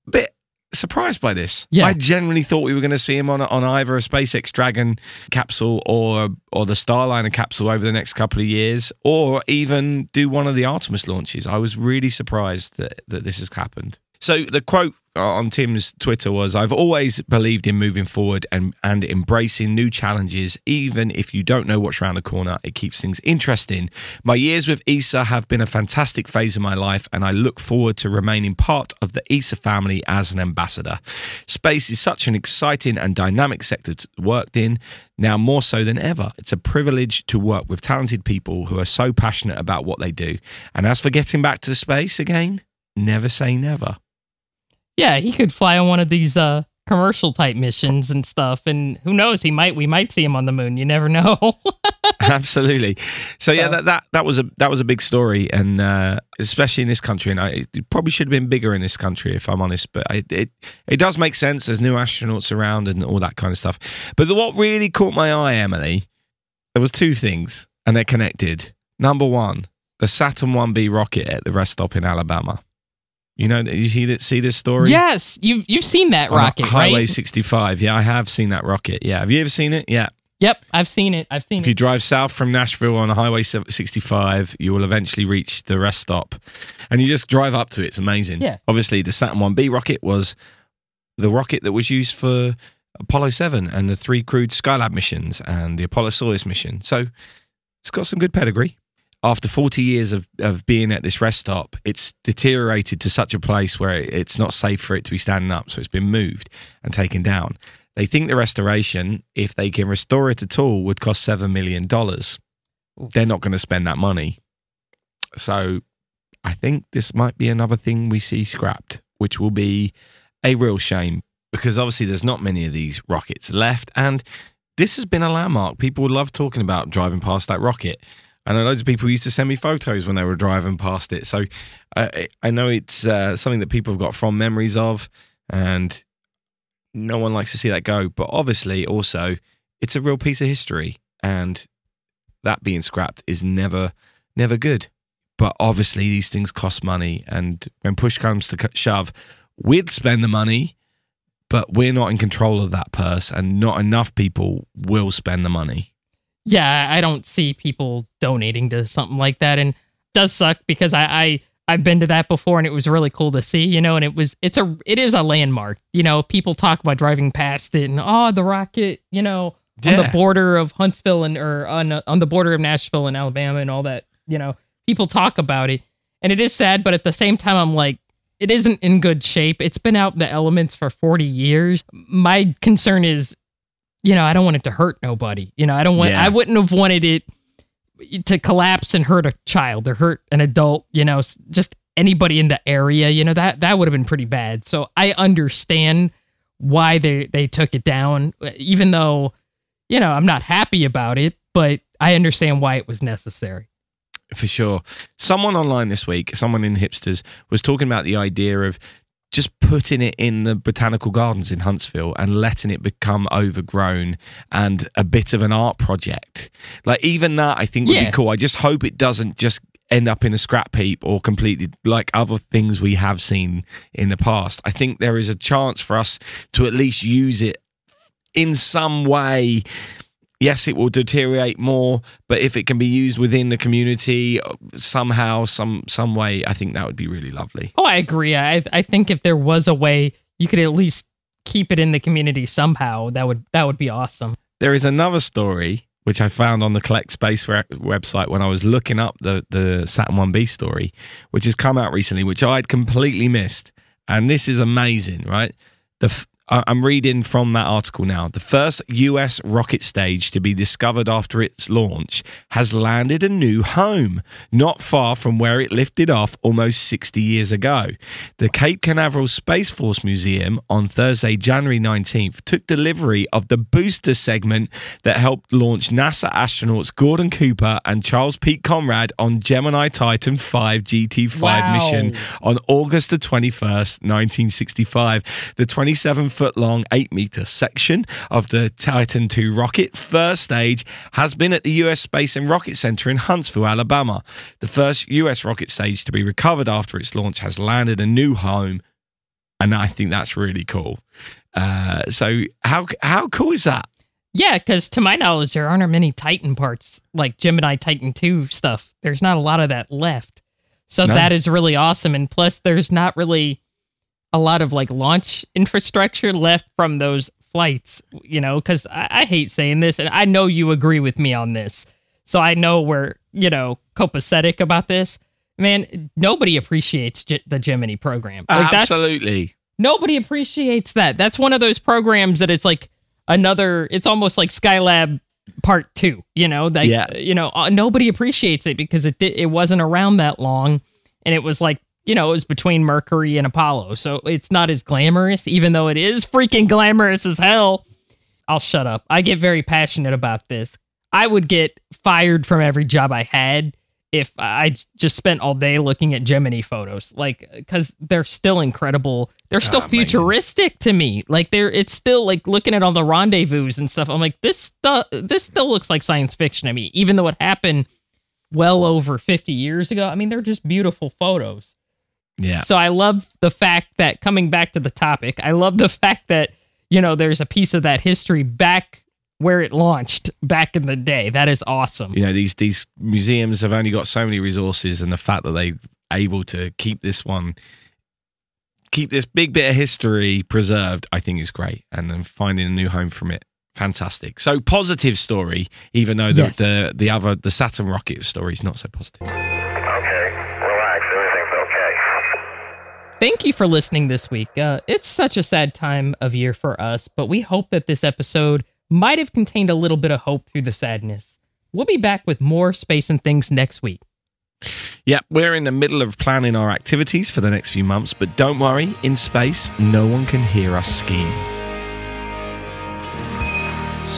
a bit surprised by this. Yeah. I genuinely thought we were going to see him on either a SpaceX Dragon capsule or the Starliner capsule over the next couple of years, or even do one of the Artemis launches. I was really surprised that this has happened. So the quote on Tim's Twitter was, "I've always believed in moving forward and embracing new challenges, even if you don't know what's around the corner. It keeps things interesting. My years with ESA have been a fantastic phase of my life, and I look forward to remaining part of the ESA family as an ambassador. Space is such an exciting and dynamic sector to work in, now more so than ever. It's a privilege to work with talented people who are so passionate about what they do. And as for getting back to space again, never say never." Yeah, he could fly on one of these commercial type missions and stuff, and who knows, we might see him on the moon. You never know. Absolutely. So yeah, that was a big story, and especially in this country, and it probably should have been bigger in this country if I'm honest. But it does make sense. There's new astronauts around and all that kind of stuff. But what really caught my eye, Emily, there was two things, and they're connected. Number one, the Saturn 1B rocket at the rest stop in Alabama. You know, you see this story? Yes, you've seen that rocket, right? Highway 65. Yeah, I have seen that rocket. Yeah, have you ever seen it? Yeah. Yep, I've seen it. If you drive south from Nashville on Highway 65, you will eventually reach the rest stop, and you just drive up to it. It's amazing. Yeah. Obviously, the Saturn 1B rocket was the rocket that was used for Apollo 7 and the three crewed Skylab missions and the Apollo-Soyuz mission. So it's got some good pedigree. After 40 years of being at this rest stop, it's deteriorated to such a place where it's not safe for it to be standing up, so it's been moved and taken down. They think the restoration, if they can restore it at all, would cost $7 million. They're not going to spend that money. So I think this might be another thing we see scrapped, which will be a real shame, because obviously there's not many of these rockets left, and this has been a landmark. People love talking about driving past that rocket. I know loads of people used to send me photos when they were driving past it. So I know it's something that people have got fond memories of, and no one likes to see that go. But obviously, also, it's a real piece of history, and that being scrapped is never good. But obviously, these things cost money, and when push comes to shove, we'd spend the money, but we're not in control of that purse, and not enough people will spend the money. yeah, I don't see people donating to something like that. And it does suck because I've been to that before and it was really cool to see, you know, and it is a landmark, you know, people talk about driving past it and, oh, the rocket, you know, on the border of Huntsville and, or on the border of Nashville and Alabama and all that, you know, people talk about it and it is sad, but at the same time, I'm like, it isn't in good shape. It's been out in the elements for 40 years. My concern is, you know, I don't want it to hurt nobody. You know, I wouldn't have wanted it to collapse and hurt a child or hurt an adult, you know, just anybody in the area, you know, that would have been pretty bad. So I understand why they took it down, even though, you know, I'm not happy about it, but I understand why it was necessary. For sure. Someone online this week, someone in Hipsters, was talking about the idea of just putting it in the botanical gardens in Huntsville and letting it become overgrown and a bit of an art project. Like, even that, I think, would be cool. I just hope it doesn't just end up in a scrap heap or completely like other things we have seen in the past. I think there is a chance for us to at least use it in some way. Yes, it will deteriorate more, but if it can be used within the community somehow, some way, I think that would be really lovely. Oh, I agree. I think if there was a way you could at least keep it in the community somehow, that would be awesome. There is another story which I found on the Collect Space website when I was looking up the Saturn 1B story, which has come out recently, which I'd completely missed. And this is amazing, right? I'm reading from that article now. The first US rocket stage to be discovered after its launch has landed a new home, not far from where it lifted off almost 60 years ago. The Cape Canaveral Space Force Museum on Thursday, January 19th, took delivery of the booster segment that helped launch NASA astronauts Gordon Cooper and Charles Pete Conrad on Gemini Titan V GT5 mission on August the 21st, 1965. The 27-foot-long 8-meter section of the Titan II rocket first stage has been at the U.S. Space and Rocket Center in Huntsville, Alabama. The first U.S. rocket stage to be recovered after its launch has landed a new home, and I think that's really cool. So how cool is that? Yeah, because to my knowledge, there aren't many Titan parts, like Gemini Titan II stuff. There's not a lot of that left. So that is really awesome, and plus there's not really a lot of like launch infrastructure left from those flights, you know, because I hate saying this and I know you agree with me on this. So I know we're, you know, copacetic about this, man. Nobody appreciates the Gemini program. Like, absolutely. Nobody appreciates that. That's one of those programs that it's like it's almost like Skylab part 2, you know, that, you know, nobody appreciates it because it wasn't around that long. And it was like, you know, it was between Mercury and Apollo, so it's not as glamorous, even though it is freaking glamorous as hell. I'll shut up. I get very passionate about this. I would get fired from every job I had if I just spent all day looking at Gemini photos, like, because they're still incredible. They're still futuristic to me. Like, it's still like looking at all the rendezvous and stuff. I'm like, this still looks like science fiction to me, even though it happened well over 50 years ago. I mean, they're just beautiful photos. Yeah. So I love the fact that, coming back to the topic, I love the fact that, you know, there's a piece of that history back where it launched back in the day. That is awesome. You know, these museums have only got so many resources, and the fact that they're able to keep this big bit of history preserved, I think is great. And then finding a new home from it. Fantastic. So, positive story, even though the Saturn rocket story is not so positive. Thank you for listening this week. It's such a sad time of year for us, but we hope that this episode might have contained a little bit of hope through the sadness. We'll be back with more Space and Things next week. Yep, we're in the middle of planning our activities for the next few months, but don't worry, in space, no one can hear us skiing.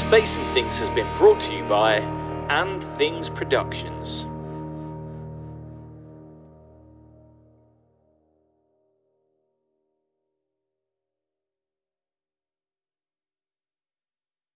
Space and Things has been brought to you by And Things Productions.